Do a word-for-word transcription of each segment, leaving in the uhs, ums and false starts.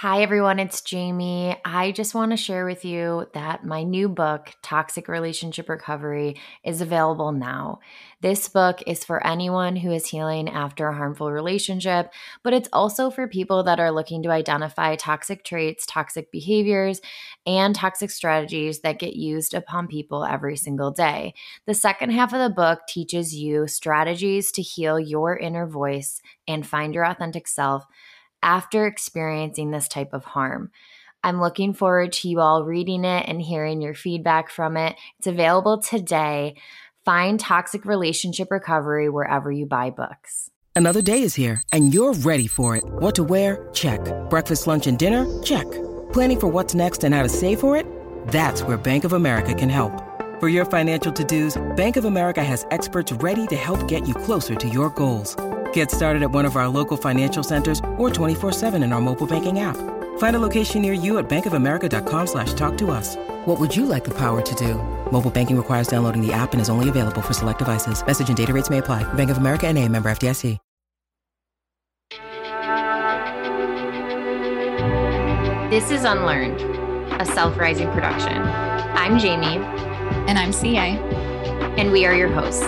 Hi everyone, it's Jamie. I just want to share with you that my new book, Toxic Relationship Recovery, is available now. This book is for anyone who is healing after a harmful relationship, but it's also for people that are looking to identify toxic traits, toxic behaviors, and toxic strategies that get used upon people every single day. The second half of the book teaches you strategies to heal your inner voice and find your authentic self after experiencing this type of harm. I'm looking forward to you all reading it and hearing your feedback from it. It's available today. Find Toxic Relationship Recovery wherever you buy books. Another day is here, and you're ready for it. What to wear? Check. Breakfast, lunch, and dinner? Check. Planning for what's next and how to save for it? That's where Bank of America can help. For your financial to-dos, Bank of America has experts ready to help get you closer to your goals. Get started at one of our local financial centers or twenty-four seven in our mobile banking app. Find a location near you at bankofamerica.com slash talk to us. What would you like the power to do? Mobile banking requires downloading the app and is only available for select devices. Message and data rates may apply. Bank of America N A, member F D I C. This is Unlearned, a Self-Rising production. I'm Jamie. And I'm C A. And we are your hosts.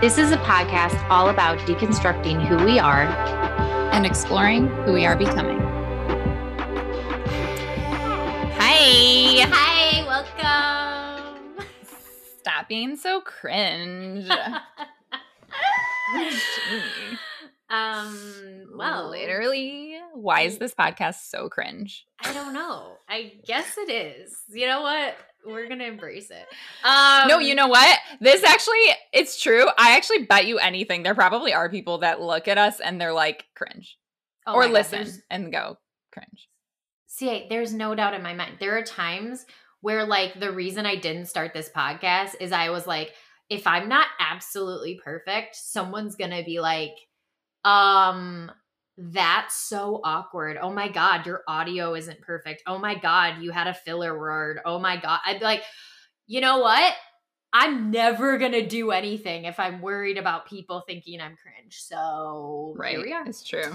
This is a podcast all about deconstructing who we are and exploring who we are becoming. Hi. Hi. Welcome. Stop being so cringe. um, well, literally, why is this podcast so cringe? I don't know. I guess it is. You know what? We're going to embrace it. Um, no, you know what? This actually, it's true. I actually bet you anything. There probably are people that look at us and they're like, cringe. Oh or listen God, and go, cringe. See, there's no doubt in my mind. There are times where like the reason I didn't start this podcast is I was like, if I'm not absolutely perfect, someone's going to be like, um... that's so awkward. Oh my God, your audio isn't perfect. Oh my God, you had a filler word. Oh my God. I'd be like, you know what? I'm never going to do anything if I'm worried about people thinking I'm cringe. So right. Here we are. It's true.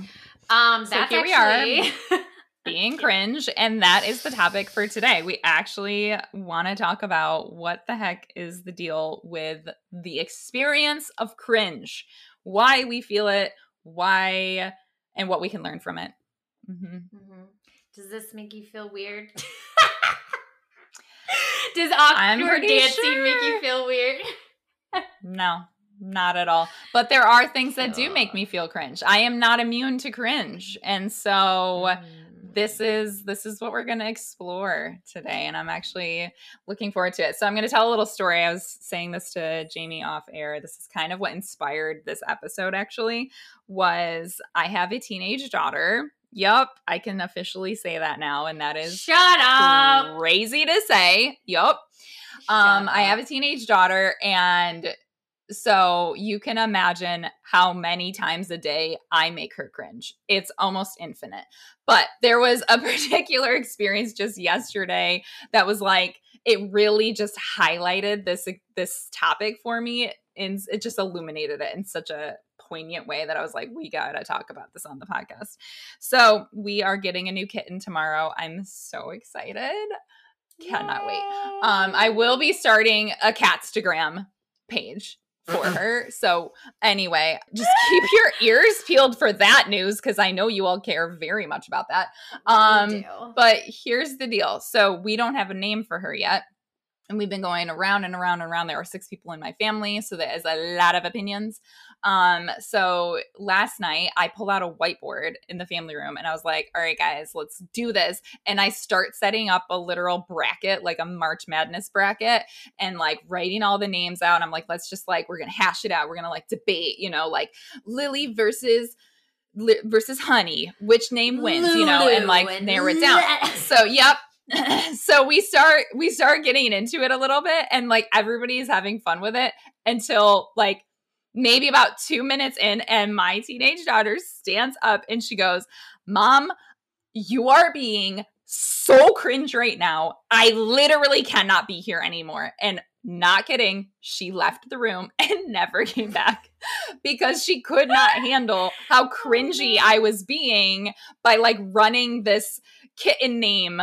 Um, so that's here actually- we are being cringe. And that is the topic for today. We actually want to talk about what the heck is the deal with the experience of cringe, why we feel it, why... and what we can learn from it. Mm-hmm. Mm-hmm. Does this make you feel weird? Does awkward dancing sure. make you feel weird? No, not at all. But there are things that do make me feel cringe. I am not immune to cringe. And so mm. this is this is what we're going to explore today. And I'm actually looking forward to it. So I'm going to tell a little story. I was saying this to Jamie off air. This is kind of what inspired this episode, actually. Was I have a teenage daughter. Yup, I can officially say that now, and that is shut up crazy to say. Yup, um, I have a teenage daughter, and so you can imagine how many times a day I make her cringe. It's almost infinite. But there was a particular experience just yesterday that was like it really just highlighted this this topic for me, and it just illuminated it in such a poignant way that I was like, we gotta talk about this on the podcast. So we are getting a new kitten tomorrow. I'm so excited. Yay. Cannot wait. Um, I will be starting a Catstagram page for her. So anyway, just keep your ears peeled for that news because I know you all care very much about that. Um, but here's the deal. So we don't have a name for her yet. And we've been going around and around and around. There are six people in my family, so there is a lot of opinions. Um, so last night, I pulled out a whiteboard in the family room, and I was like, all right, guys, let's do this. And I start setting up a literal bracket, like a March Madness bracket, and like writing all the names out. And I'm like, let's just like, we're going to hash it out. We're going to like debate, you know, like Lily versus li- versus Honey, which name wins, Lulu, you know, and like and narrow it down. So, yep. So we start we start getting into it a little bit, and like everybody's having fun with it until like maybe about two minutes in, and my teenage daughter stands up and she goes, "Mom, you are being so cringe right now. I literally cannot be here anymore." And Not kidding. She left the room and never came back because she could not handle how cringy I was being by like running this kitten name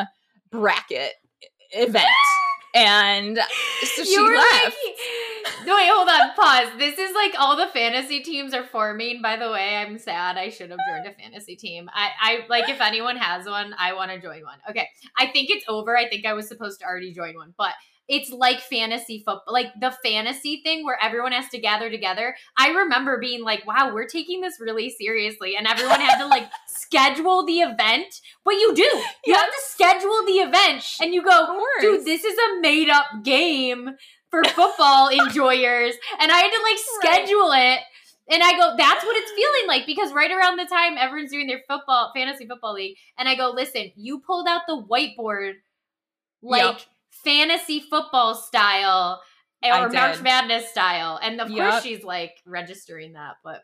bracket event. And so she You're left. Like, no, wait, hold on. Pause. This is like all the fantasy teams are forming, by the way. I'm sad. I should have joined a fantasy team. I, I like, if anyone has one, I want to join one. Okay. I think it's over. I think I was supposed to already join one, but it's like fantasy football, like the fantasy thing where everyone has to gather together. I remember being like, wow, we're taking this really seriously. And everyone had to like schedule the event. But you do. You yes. have to schedule the event. And you go, dude, this is a made up game for football enjoyers. And I had to like schedule right. it. And I go, that's what it's feeling like, because right around the time everyone's doing their football, fantasy football league. And I go, listen, you pulled out the whiteboard like yep. fantasy football style or March Madness style. And of yep. course she's like registering that, but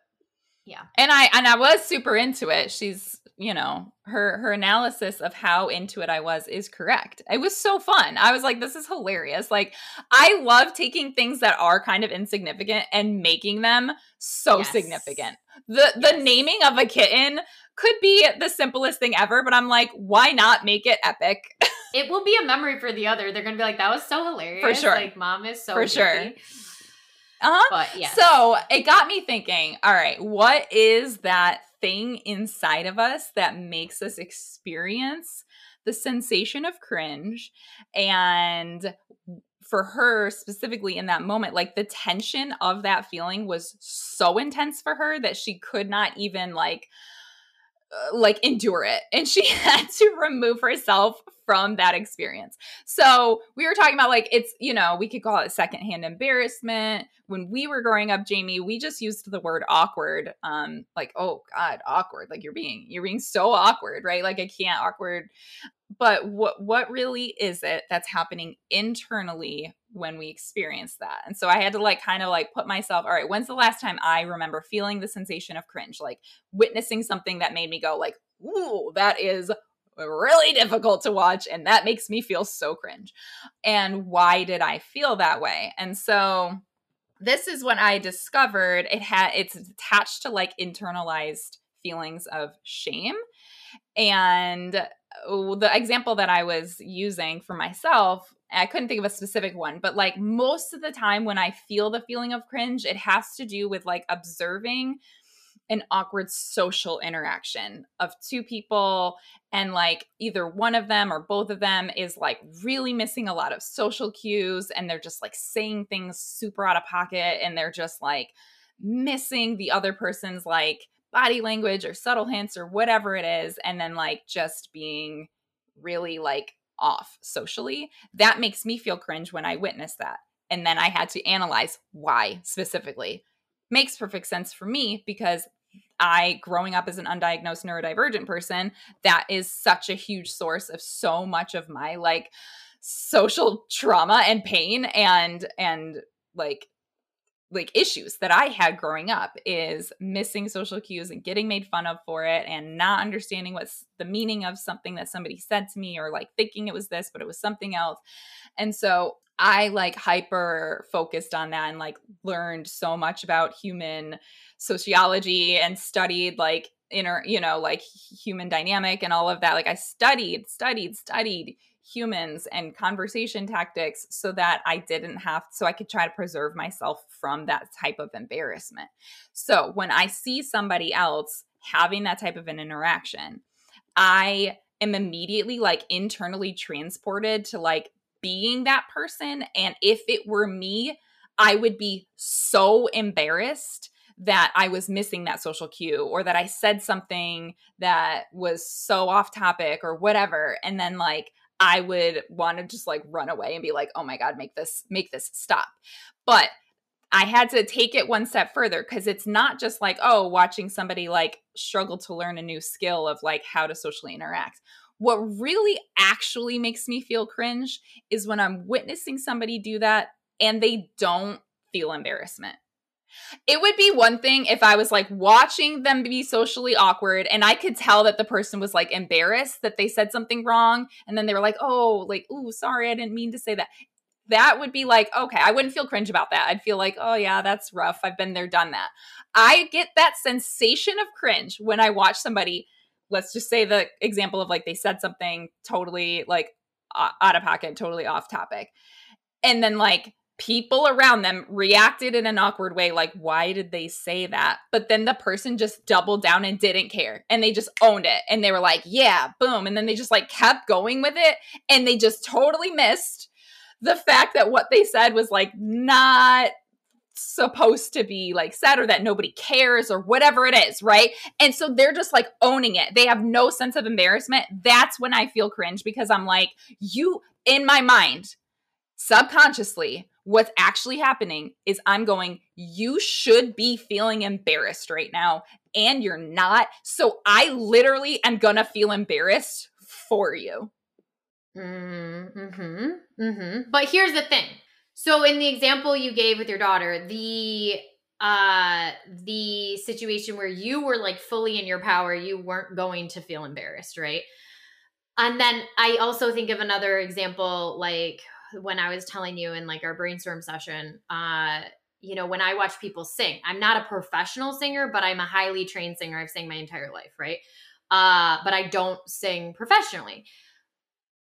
yeah. And I, and I was super into it. She's, you know, her, her analysis of how into it I was is correct. It was so fun. I was like, this is hilarious. Like I love taking things that are kind of insignificant and making them so yes. significant. The, yes. the naming of a kitten could be the simplest thing ever, but I'm like, why not make it epic? It will be a memory for the other. They're going to be like, that was so hilarious. For sure. Like, mom is so For busy. Sure. Uh-huh. But, yeah. So it got me thinking, all right, what is that thing inside of us that makes us experience the sensation of cringe? And for her specifically in that moment, like the tension of that feeling was so intense for her that she could not even like like endure it. And she had to remove herself from that experience. So we were talking about like, it's, you know, we could call it secondhand embarrassment. When we were growing up, Jamie, we just used the word awkward. Um, like, oh God, awkward. Like you're being, you're being so awkward, right? Like I can't awkward. But what, what really is it that's happening internally when we experience that? And so I had to like, kind of like put myself, all right, when's the last time I remember feeling the sensation of cringe, like witnessing something that made me go like, ooh, that is really difficult to watch. And that makes me feel so cringe. And why did I feel that way? And so this is when I discovered it had, it's attached to like internalized feelings of shame. And the example that I was using for myself, I couldn't think of a specific one, but like most of the time when I feel the feeling of cringe, it has to do with like observing an awkward social interaction of two people and like either one of them or both of them is like really missing a lot of social cues and they're just like saying things super out of pocket and they're just like missing the other person's like body language or subtle hints or whatever it is. And then like just being really like off socially. That makes me feel cringe when I witness that. And then I had to analyze why specifically. Makes perfect sense for me because I, growing up as an undiagnosed neurodivergent person, that is such a huge source of so much of my like social trauma and pain and, and like, like issues that I had growing up is missing social cues and getting made fun of for it and not understanding what's the meaning of something that somebody said to me or like thinking it was this, but it was something else. And so I like hyper focused on that and like learned so much about human sociology and studied like inner, you know, like human dynamic and all of that. Like I studied, studied, studied humans and conversation tactics so that I didn't have, so I could try to preserve myself from that type of embarrassment. So when I see somebody else having that type of an interaction, I am immediately like internally transported to like being that person. And if it were me, I would be so embarrassed that I was missing that social cue or that I said something that was so off topic or whatever. And then like, I would want to just like run away and be like, oh my God, make this, make this stop. But I had to take it one step further because it's not just like, oh, watching somebody like struggle to learn a new skill of like how to socially interact. What really actually makes me feel cringe is when I'm witnessing somebody do that and they don't feel embarrassment. It would be one thing if I was like watching them be socially awkward and I could tell that the person was like embarrassed that they said something wrong. And then they were like, oh, like, ooh, sorry, I didn't mean to say that. that would be like, okay, I wouldn't feel cringe about that. I'd feel like, oh yeah, that's rough. I've been there, done that. I get that sensation of cringe when I watch somebody, let's just say the example of like, they said something totally like out of pocket, totally off topic. And then like people around them reacted in an awkward way. Like, why did they say that? But then the person just doubled down and didn't care. And they just owned it. And they were like, yeah, boom. And then they just like kept going with it. And they just totally missed the fact that what they said was like not supposed to be like said, or that nobody cares or whatever it is, right? And so they're just like owning it. They have no sense of embarrassment. That's when I feel cringe, because I'm like, you, in my mind, subconsciously, what's actually happening is I'm going, you should be feeling embarrassed right now, and you're not. So I literally am going to feel embarrassed for you. Mm-hmm. Mm-hmm. But here's the thing. So in the example you gave with your daughter, the uh, the situation where you were like fully in your power, you weren't going to feel embarrassed, right? And then I also think of another example, like when I was telling you in like our brainstorm session, uh, you know, when I watch people sing, I'm not a professional singer, but I'm a highly trained singer. I've sang my entire life, right? Uh, but I don't sing professionally.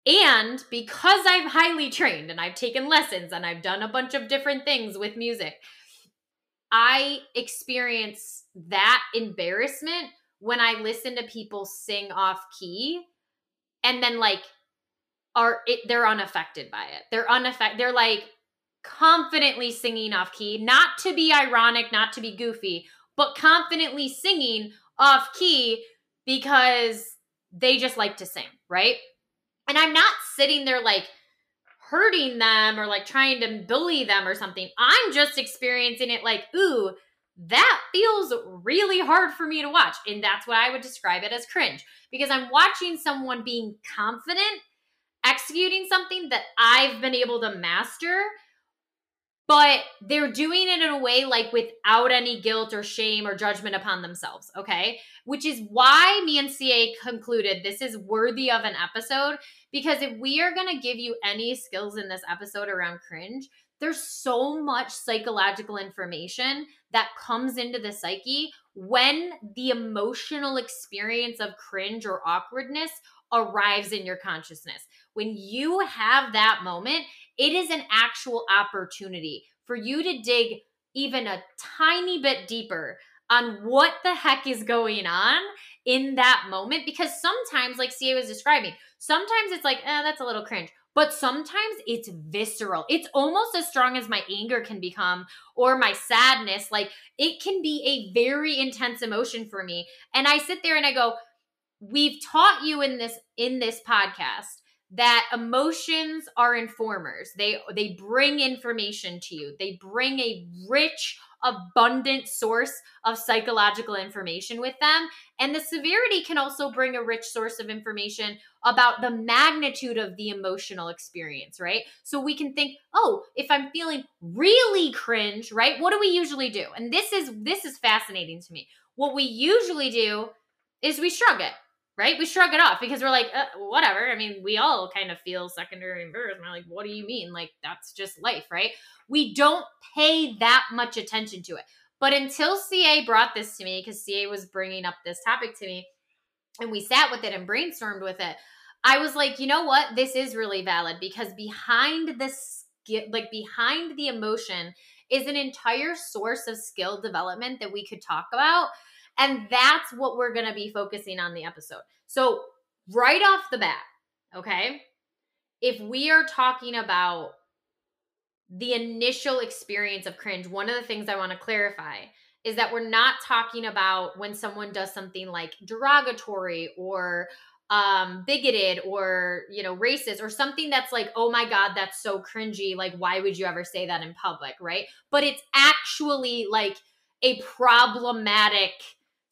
And because I'm highly trained and I've taken lessons and I've done a bunch of different things with music, I experience that embarrassment when I listen to people sing off key, and then like are it, they're unaffected by it. They're unaffected. They're like confidently singing off key, not to be ironic, not to be goofy, but confidently singing off key because they just like to sing, right? And I'm not sitting there like hurting them or like trying to bully them or something. I'm just experiencing it like, ooh, that feels really hard for me to watch. And that's what I would describe it as cringe, because I'm watching someone being confident, executing something that I've been able to master, but they're doing it in a way like without any guilt or shame or judgment upon themselves, okay? Which is why me and C A concluded this is worthy of an episode, because if we are going to give you any skills in this episode around cringe, there's so much psychological information that comes into the psyche when the emotional experience of cringe or awkwardness arrives in your consciousness. When you have that moment, it is an actual opportunity for you to dig even a tiny bit deeper on what the heck is going on in that moment. Because sometimes, like C A was describing, sometimes it's like, eh, that's a little cringe. But sometimes it's visceral. It's almost as strong as my anger can become, or my sadness. Like, it can be a very intense emotion for me. And I sit there and I go, we've taught you in this in this podcast that emotions are informers. They they bring information to you. They bring a rich, abundant source of psychological information with them. And the severity can also bring a rich source of information about the magnitude of the emotional experience, right? So we can think, oh, if I'm feeling really cringe, right? What do we usually do? And this is this is fascinating to me. What we usually do is we shrug it. Right? We shrug it off because we're like, uh, whatever. I mean, we all kind of feel secondary embarrassment. Like, what do you mean? Like, that's just life, right? We don't pay that much attention to it. But until C A brought this to me, because C A was bringing up this topic to me, and we sat with it and brainstormed with it, I was like, you know what? This is really valid, because behind this, like behind the emotion is an entire source of skill development that we could talk about. And that's what we're going to be focusing on the episode. So right off the bat, okay, if we are talking about the initial experience of cringe, one of the things I want to clarify is that we're not talking about when someone does something like derogatory or um, bigoted or, you know, racist or something that's like, oh my God, that's so cringy. Like, why would you ever say that in public, right? But it's actually like a problematic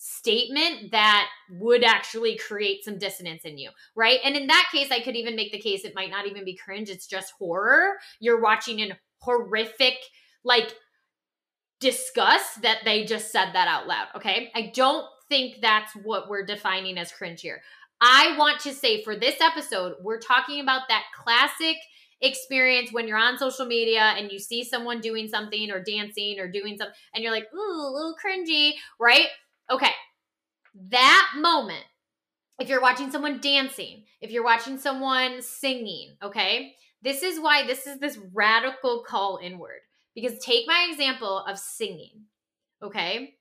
statement that would actually create some dissonance in you, right? And in that case, I could even make the case it might not even be cringe. It's just horror. You're watching in horrific, like, disgust that they just said that out loud, okay? I don't think that's what we're defining as cringe here. I want to say for this episode, we're talking about that classic experience when you're on social media and you see someone doing something or dancing or doing something and you're like, ooh, a little cringy, right? Okay. That moment, if you're watching someone dancing, if you're watching someone singing, okay, this is why this is this radical call inward. Because take my example of singing, okay?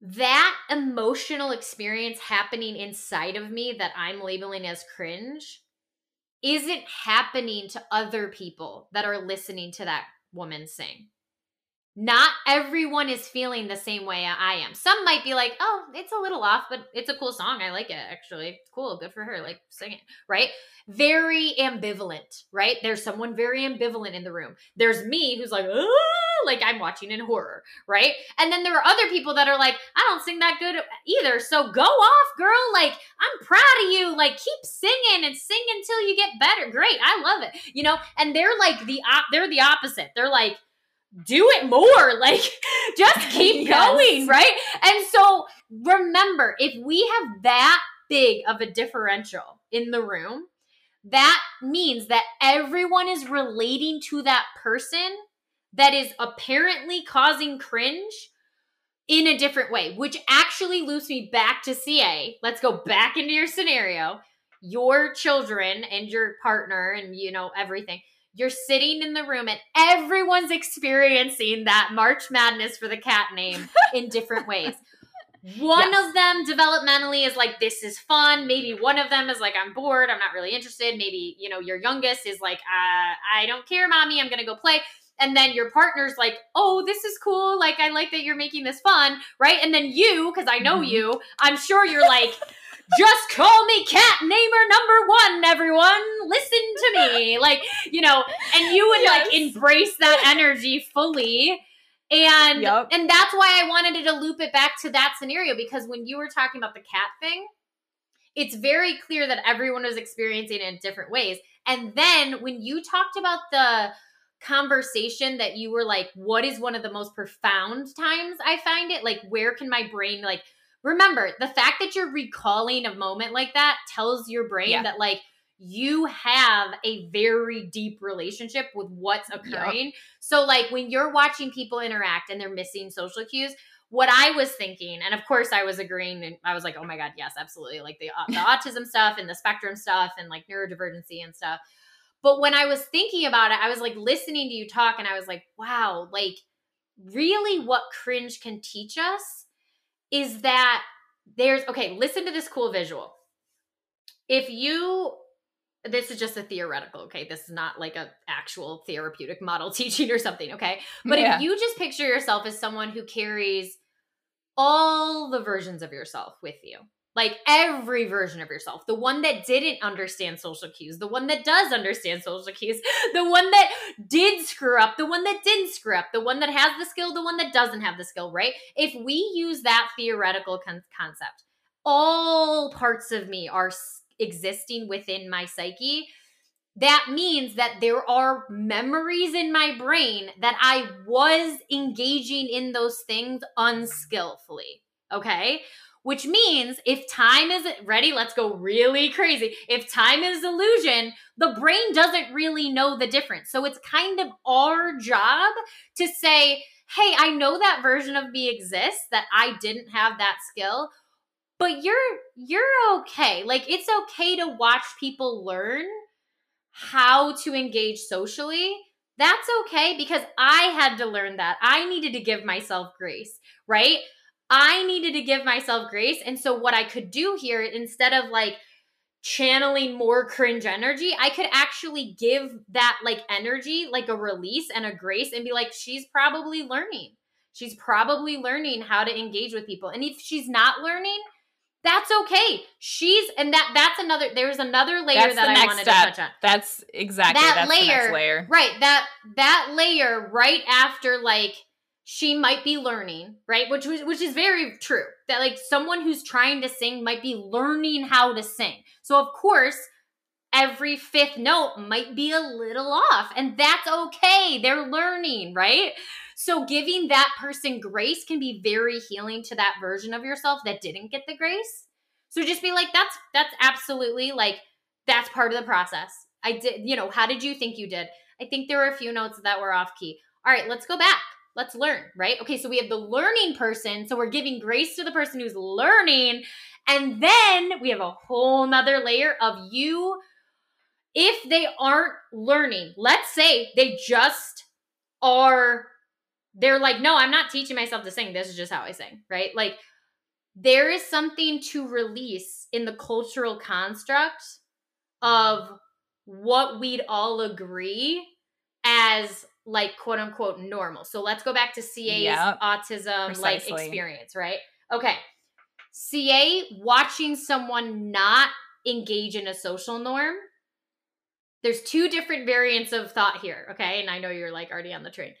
That emotional experience happening inside of me that I'm labeling as cringe isn't happening to other people that are listening to that woman sing. Not everyone is feeling the same way I am. Some might be like, oh, it's a little off, but it's a cool song. I like it, actually. Cool. Good for her. Like, sing it, right? Very ambivalent, right? There's someone very ambivalent in the room. There's me who's like, oh, like I'm watching in horror, right? And then there are other people that are like, I don't sing that good either. So go off, girl. Like, I'm proud of you. Like, keep singing and sing until you get better. Great. I love it. You know, and they're like the, op- they're the opposite. They're like, do it more, like just keep yes. going, right? And so remember, if we have that big of a differential in the room, that means that everyone is relating to that person that is apparently causing cringe in a different way, which actually loops me back to C A. Let's go back into your scenario. Your children and your partner and, you know, everything. You're sitting in the room and everyone's experiencing that March Madness for the cat name in different ways. One yes. of them developmentally is like, this is fun. Maybe one of them is like, I'm bored. I'm not really interested. Maybe, you know, your youngest is like, uh, I don't care, mommy. I'm going to go play. And then your partner's like, oh, this is cool. Like, I like that you're making this fun. Right. And then you, because I know mm-hmm. you, I'm sure you're like, just call me cat namer number one, everyone. Listen to me. Like, you know, and you would yes. like embrace that energy fully. And yep. and that's why I wanted to loop it back to that scenario, because when you were talking about the cat thing, it's very clear that everyone was experiencing it in different ways. And then when you talked about the conversation that you were like, what is one of the most profound times I find it? Like, where can my brain like... Remember, the fact that you're recalling a moment like that tells your brain yeah. that like you have a very deep relationship with what's occurring. Yep. So like when you're watching people interact and they're missing social cues, what I was thinking, and of course I was agreeing and I was like, oh my God, yes, absolutely. Like the, the autism stuff and the spectrum stuff and like neurodivergency and stuff. But when I was thinking about it, I was like listening to you talk and I was like, wow, like really what cringe can teach us is that there's, okay, listen to this cool visual. If you, this is just a theoretical, okay? This is not like a actual therapeutic model teaching or something, okay? But yeah. if you just picture yourself as someone who carries all the versions of yourself with you, like every version of yourself, the one that didn't understand social cues, the one that does understand social cues, the one that did screw up, the one that didn't screw up, the one that has the skill, the one that doesn't have the skill, right? If we use that theoretical con- concept, all parts of me are s- existing within my psyche. That means that there are memories in my brain that I was engaging in those things unskillfully, okay? Which means if time is, ready, let's go really crazy. If time is illusion, the brain doesn't really know the difference. So it's kind of our job to say, hey, I know that version of me exists, that I didn't have that skill, but you're you're okay. Like it's okay to watch people learn how to engage socially. That's okay because I had to learn that. I needed to give myself grace, right? I needed to give myself grace. And so what I could do here, instead of like channeling more cringe energy, I could actually give that like energy, like a release and a grace and be like, she's probably learning. She's probably learning how to engage with people. And if she's not learning, that's okay. She's, and that that's another, there's another layer that's that I wanted step. to touch on. That's exactly, that that's layer, the next layer. Right. That, that layer right after like, she might be learning, right? Which was, which is very true. That like someone who's trying to sing might be learning how to sing. So of course, every fifth note might be a little off and that's okay. They're learning, right? So giving that person grace can be very healing to that version of yourself that didn't get the grace. So just be like, that's, that's absolutely like, that's part of the process. I did, you know, how did you think you did? I think there were a few notes that were off key. All right, let's go back. Let's learn, right? Okay, so we have the learning person. So we're giving grace to the person who's learning. And then we have a whole nother layer of you. If they aren't learning, let's say they just are, they're like, no, I'm not teaching myself to sing. This is just how I sing, right? Like there is something to release in the cultural construct of what we'd all agree as like quote unquote normal. So let's go back to C A's yep, autism like experience, right? Okay. C A, watching someone not engage in a social norm. There's two different variants of thought here, okay? And I know you're like already on the train.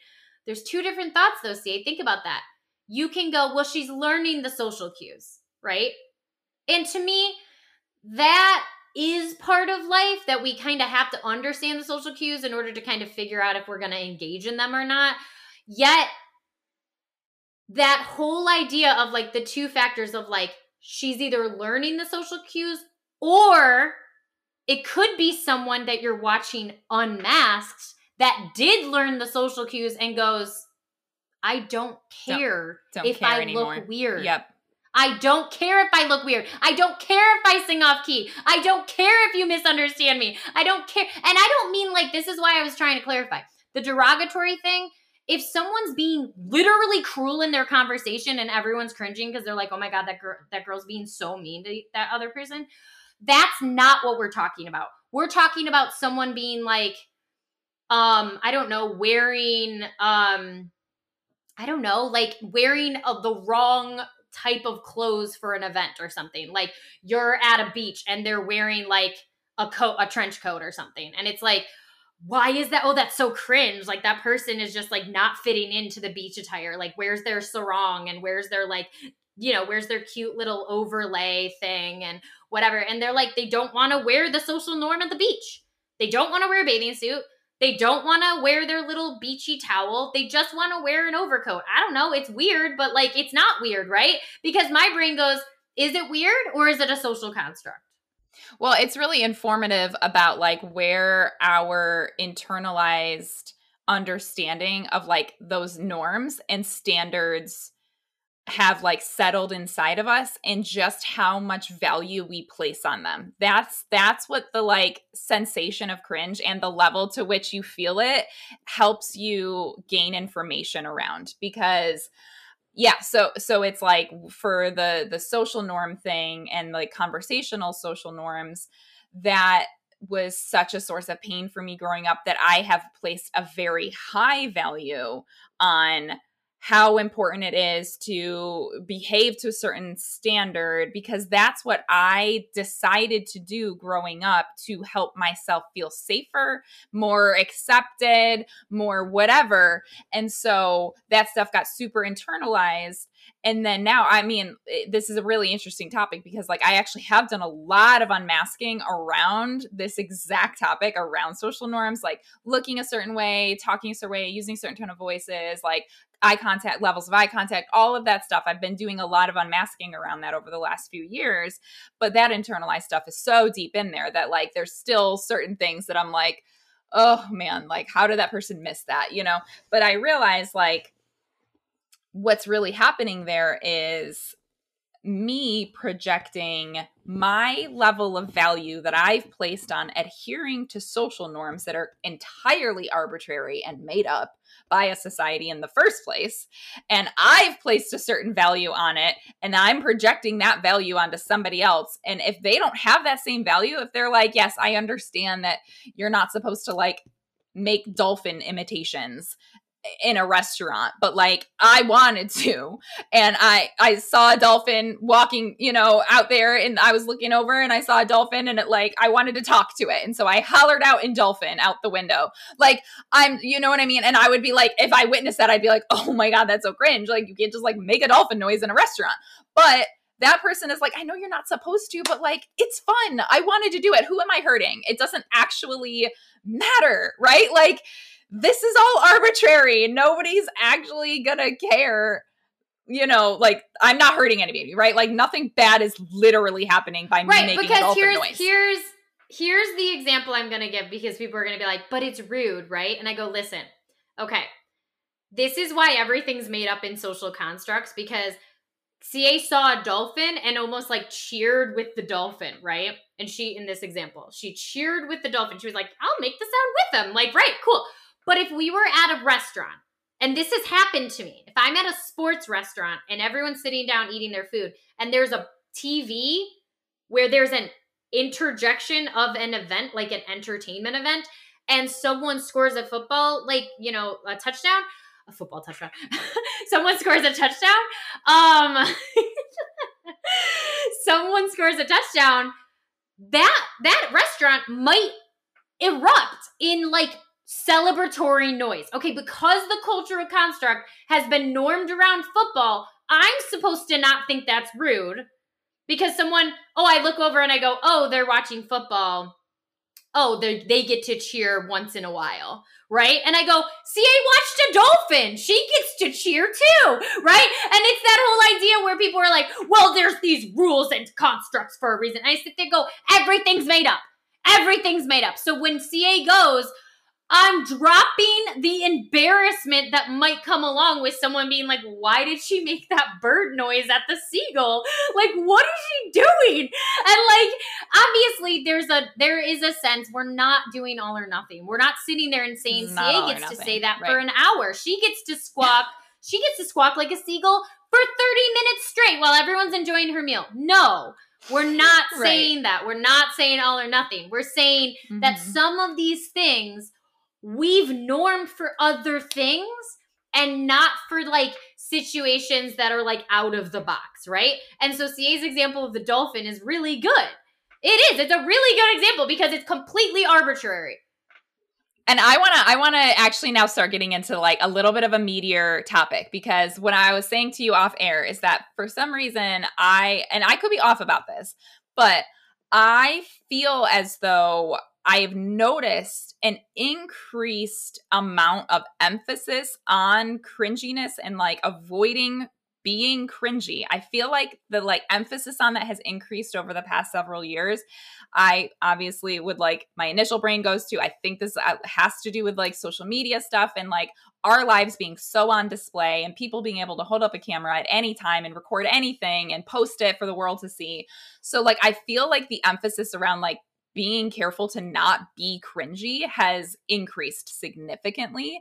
There's two different thoughts though, C A. Think about that. You can go, well, she's learning the social cues, right? And to me, that is part of life that we kind of have to understand the social cues in order to kind of figure out if we're going to engage in them or not. Yet, that whole idea of like the two factors of like, she's either learning the social cues or it could be someone that you're watching unmasked that did learn the social cues and goes, I don't care don't, don't if care I anymore. Look weird. Yep. I don't care if I look weird. I don't care if I sing off key. I don't care if you misunderstand me. I don't care. And I don't mean like, this is why I was trying to clarify. The derogatory thing, if someone's being literally cruel in their conversation and everyone's cringing because they're like, oh my God, that girl, that girl's being so mean to that other person. That's not what we're talking about. We're talking about someone being like, um, I don't know, wearing, um, I don't know, like wearing of the wrong type of clothes for an event or something. Like you're at a beach and they're wearing like a coat, a trench coat or something. And it's like, why is that? Oh, that's so cringe. Like that person is just like not fitting into the beach attire. Like where's their sarong and where's their like, you know, where's their cute little overlay thing and whatever. And they're like, they don't want to wear the social norm at the beach. They don't want to wear a bathing suit. They don't want to wear their little beachy towel. They just want to wear an overcoat. I don't know. It's weird, but like, it's not weird, right? Because my brain goes, is it weird or is it a social construct? Well, it's really informative about like where our internalized understanding of like those norms and standards have like settled inside of us and just how much value we place on them. That's, that's what the like sensation of cringe and the level to which you feel it helps you gain information around because yeah. So, so it's like for the, the social norm thing and like conversational social norms, that was such a source of pain for me growing up that I have placed a very high value on how important it is to behave to a certain standard because that's what I decided to do growing up to help myself feel safer, more accepted, more whatever. And so that stuff got super internalized. And then now, I mean, this is a really interesting topic because like I actually have done a lot of unmasking around this exact topic, around social norms, like looking a certain way, talking a certain way, using a certain tone of voices, like eye contact, levels of eye contact, all of that stuff. I've been doing a lot of unmasking around that over the last few years, but that internalized stuff is so deep in there that like there's still certain things that I'm like, oh man, like how did that person miss that, you know? But I realized like what's really happening there is me projecting my level of value that I've placed on adhering to social norms that are entirely arbitrary and made up by a society in the first place. And I've placed a certain value on it and I'm projecting that value onto somebody else. And if they don't have that same value, if they're like, yes, I understand that you're not supposed to like make dolphin imitations in a restaurant, but like I wanted to, and I, I saw a dolphin walking, you know, out there and I was looking over and I saw a dolphin and it like, I wanted to talk to it. And so I hollered out in dolphin out the window. Like I'm, you know what I mean? And I would be like, if I witnessed that, I'd be like, oh my God, that's so cringe. Like you can't just like make a dolphin noise in a restaurant. But that person is like, I know you're not supposed to, but like, it's fun. I wanted to do it. Who am I hurting? It doesn't actually matter, right? Like, this is all arbitrary. Nobody's actually gonna care. You know, like I'm not hurting anybody, right? Like nothing bad is literally happening by me right, making a dolphin noise. Right, because here's here's the example I'm going to give, because people are going to be like, but it's rude, right? And I go, listen, okay, this is why everything's made up in social constructs, because C A saw a dolphin and almost like cheered with the dolphin, right? And she, in this example, she cheered with the dolphin. She was like, I'll make the sound with him. Like, right, cool. But if we were at a restaurant, and this has happened to me, if I'm at a sports restaurant and everyone's sitting down eating their food and there's a T V where there's an interjection of an event, like an entertainment event, and someone scores a football, like, you know, a touchdown, a football touchdown, someone scores a touchdown, um, someone scores a touchdown, that, that restaurant might erupt in like celebratory noise. Okay, because the cultural construct has been normed around football, I'm supposed to not think that's rude because someone, oh, I look over and I go, oh, they're watching football. Oh, they they get to cheer once in a while, right? And I go, C A watched a dolphin. She gets to cheer too, right? And it's that whole idea where people are like, well, there's these rules and constructs for a reason. And I sit there and go, everything's made up. Everything's made up. So when C A goes, I'm dropping the embarrassment that might come along with someone being like, why did she make that bird noise at the seagull? Like, what is she doing? And like, obviously there's a, there is a sense we're not doing all or nothing. We're not sitting there and saying C A gets to say that for an hour. She gets to squawk. She gets to squawk like a seagull for thirty minutes straight while everyone's enjoying her meal. No. We're not saying that. We're not saying all or nothing. We're saying mm-hmm. that some of these things we've normed for other things and not for like situations that are like out of the box, right? And so C A's example of the dolphin is really good. It is. It's a really good example because it's completely arbitrary. And I want to I want to actually now start getting into like a little bit of a meatier topic, because what I was saying to you off air is that for some reason I, and I could be off about this, but I feel as though I've noticed an increased amount of emphasis on cringiness and like avoiding being cringy. I feel like the like emphasis on that has increased over the past several years. I obviously would like my initial brain goes to, I think this has to do with like social media stuff and like our lives being so on display and people being able to hold up a camera at any time and record anything and post it for the world to see. So like, I feel like the emphasis around like being careful to not be cringy has increased significantly.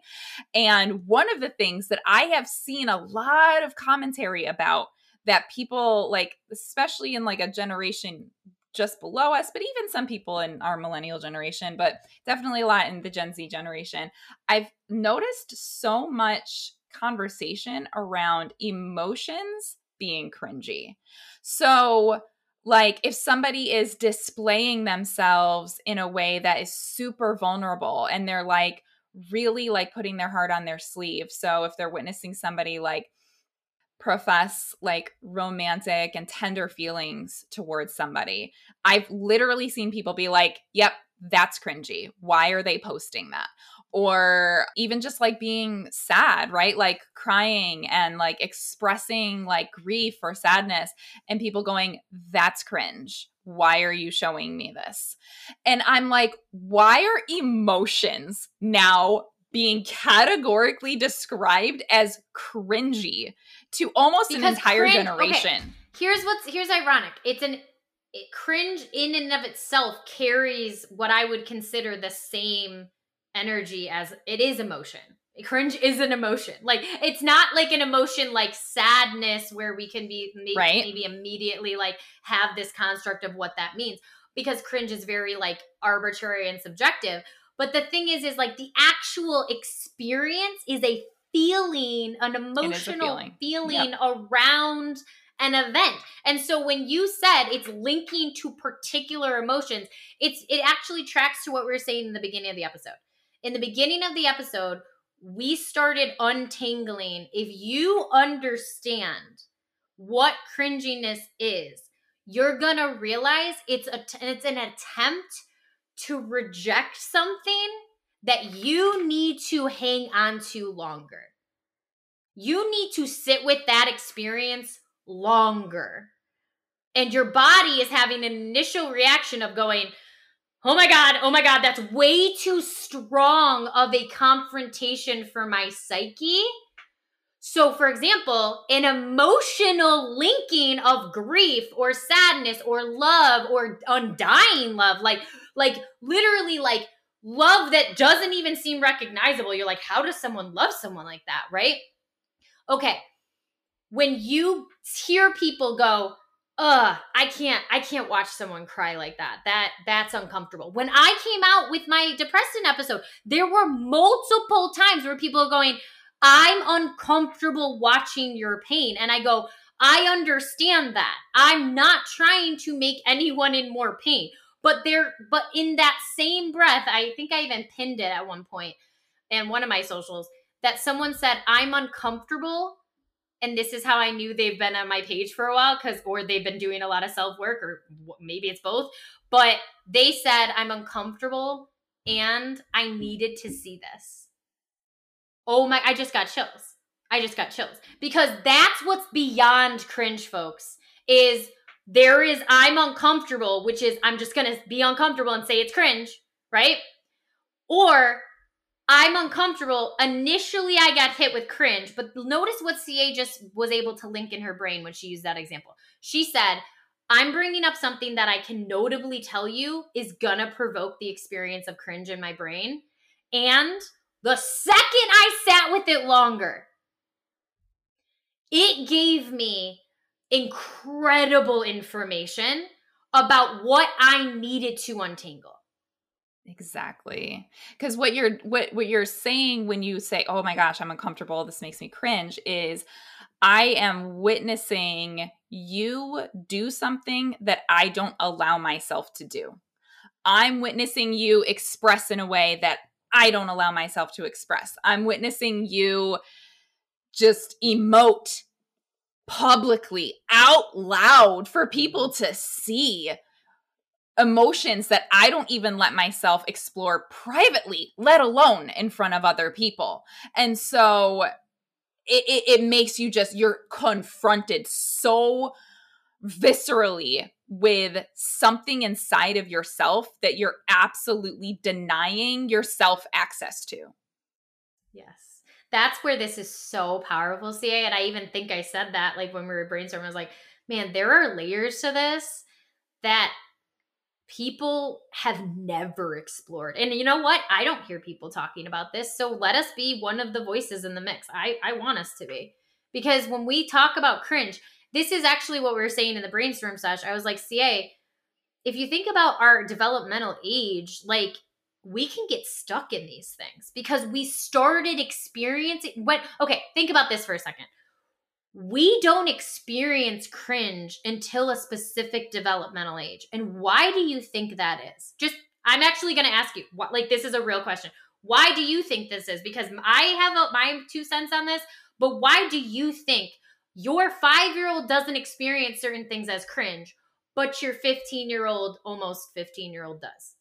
And one of the things that I have seen a lot of commentary about that people like, especially in like a generation just below us, but even some people in our millennial generation, but definitely a lot in the Gen Z generation, I've noticed so much conversation around emotions being cringy. So like if somebody is displaying themselves in a way that is super vulnerable and they're like really like putting their heart on their sleeve. So if they're witnessing somebody like profess like romantic and tender feelings towards somebody, I've literally seen people be like, yep, that's cringy. Why are they posting that? Or even just like being sad, right? Like crying and like expressing like grief or sadness and people going, that's cringe. Why are you showing me this? And I'm like, why are emotions now being categorically described as cringy to almost because an entire cringe, generation? Okay. Here's what's, here's ironic. It's an it, cringe in and of itself carries what I would consider the same energy as it is emotion. Cringe is an emotion. Like it's not like an emotion like sadness where we can be maybe, right. maybe immediately like have this construct of what that means, because cringe is very like arbitrary and subjective. But the thing is, is like the actual experience is a feeling, an emotional feeling, feeling yep. around an event. And so when you said it's linking to particular emotions, it's it actually tracks to what we were saying in the beginning of the episode. In the beginning of the episode, we started untangling. If you understand what cringiness is, you're going to realize it's a, it's an attempt to reject something that you need to hang on to longer. You need to sit with that experience longer. And your body is having an initial reaction of going, oh my God, oh my God, that's way too strong of a confrontation for my psyche. So for example, an emotional linking of grief or sadness or love or undying love, like, like literally like love that doesn't even seem recognizable. You're like, how does someone love someone like that, right? Okay. When you hear people go, ugh, I can't, I can't watch someone cry like that. That, that's uncomfortable. When I came out with my depression episode, there were multiple times where people are going, I'm uncomfortable watching your pain. And I go, I understand that. I'm not trying to make anyone in more pain. But there, but in that same breath, I think I even pinned it at one point in one of my socials that someone said, I'm uncomfortable. And this is how I knew they've been on my page for a while because, or they've been doing a lot of self-work, or maybe it's both, but they said, I'm uncomfortable and I needed to see this. Oh my, I just got chills. I just got chills because that's what's beyond cringe, folks, is there is I'm uncomfortable, which is I'm just going to be uncomfortable and say it's cringe, right? Or I'm uncomfortable. Initially, I got hit with cringe, but notice what C A just was able to link in her brain when she used that example. She said, I'm bringing up something that I can notably tell you is going to provoke the experience of cringe in my brain. And the second I sat with it longer, it gave me incredible information about what I needed to untangle. Exactly. Because what you're what what you're saying when you say, oh my gosh, I'm uncomfortable, this makes me cringe, is I am witnessing you do something that I don't allow myself to do. I'm witnessing you express in a way that I don't allow myself to express. I'm witnessing you just emote publicly out loud for people to see emotions that I don't even let myself explore privately, let alone in front of other people. And so it, it, it makes you just, you're confronted so viscerally with something inside of yourself that you're absolutely denying yourself access to. Yes. That's where this is so powerful, C A. And I even think I said that, like when we were brainstorming, I was like, man, there are layers to this that people have never explored. And you know what? I don't hear people talking about this. So let us be one of the voices in the mix. I, I want us to be. Because when we talk about cringe, this is actually what we were saying in the brainstorm session. I was like, C A, if you think about our developmental age, like we can get stuck in these things because we started experiencing what, okay, think about this for a second. We don't experience cringe until a specific developmental age. And why do you think that is? Just, I'm actually going to ask you, what, like, this is a real question. Why do you think this is? Because I have a, my two cents on this, but why do you think your five-year-old doesn't experience certain things as cringe, but your fifteen-year-old, almost fifteen-year-old does?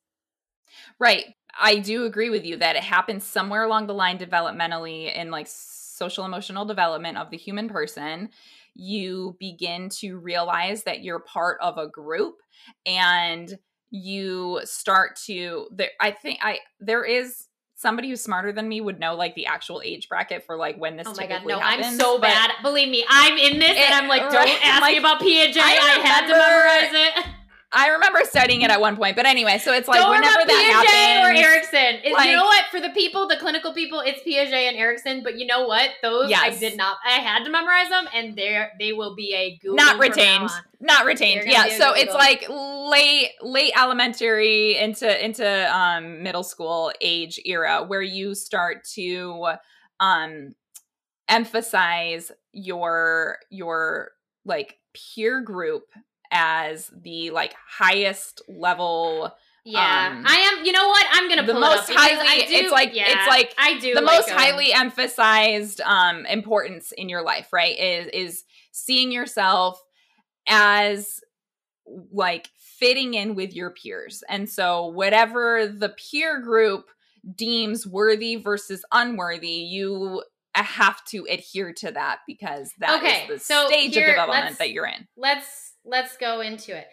Right. I do agree with you that it happens somewhere along the line developmentally in like social emotional development of the human person. You begin to realize that you're part of a group and you start to, there, I think I, there is somebody who's smarter than me would know like the actual age bracket for like when this typically happens. Oh my God, no, happens, I'm so bad. Believe me, I'm in this it, and I'm like, right, don't ask like, me about P and J. I, I had to memorize it. I remember studying it at one point, but anyway, so it's like don't whenever that happens. Or Erickson. It's, like, you know what? For the people, the clinical people, it's Piaget and Erickson, but you know what? Those yes. I did not, I had to memorize them and they're, they will be a Google. Not retained. Not retained. Yeah. So Google. It's like late, late elementary into, into um, middle school age era where you start to um, emphasize your, your like peer group as the like highest level. Yeah. Um, I am, you know what? I'm going to pull most it up highly, I do, it's like, yeah, it's like I do the like most a, highly emphasized um, importance in your life, right? Is, is seeing yourself as like fitting in with your peers. And so whatever the peer group deems worthy versus unworthy, you have to adhere to that because that okay, is the so stage here, of development that you're in. Let's, Let's go into it.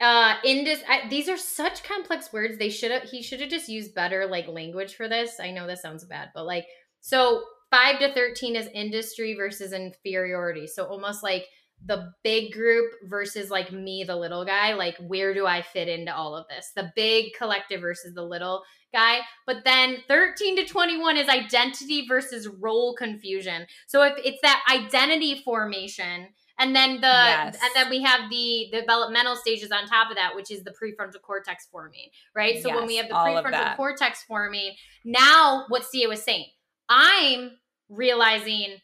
Uh, in this, I, these are such complex words. They should have, he should have just used better like language for this. I know this sounds bad, but like, so five to thirteen is industry versus inferiority. So almost like the big group versus like me, the little guy, like where do I fit into all of this? The big collective versus the little guy. But then thirteen to twenty-one is identity versus role confusion. So if it's that identity formation, and then the yes. and then we have the developmental stages on top of that, which is the prefrontal cortex forming, right? So yes, when we have the prefrontal cortex forming, now what C A was saying, I'm realizing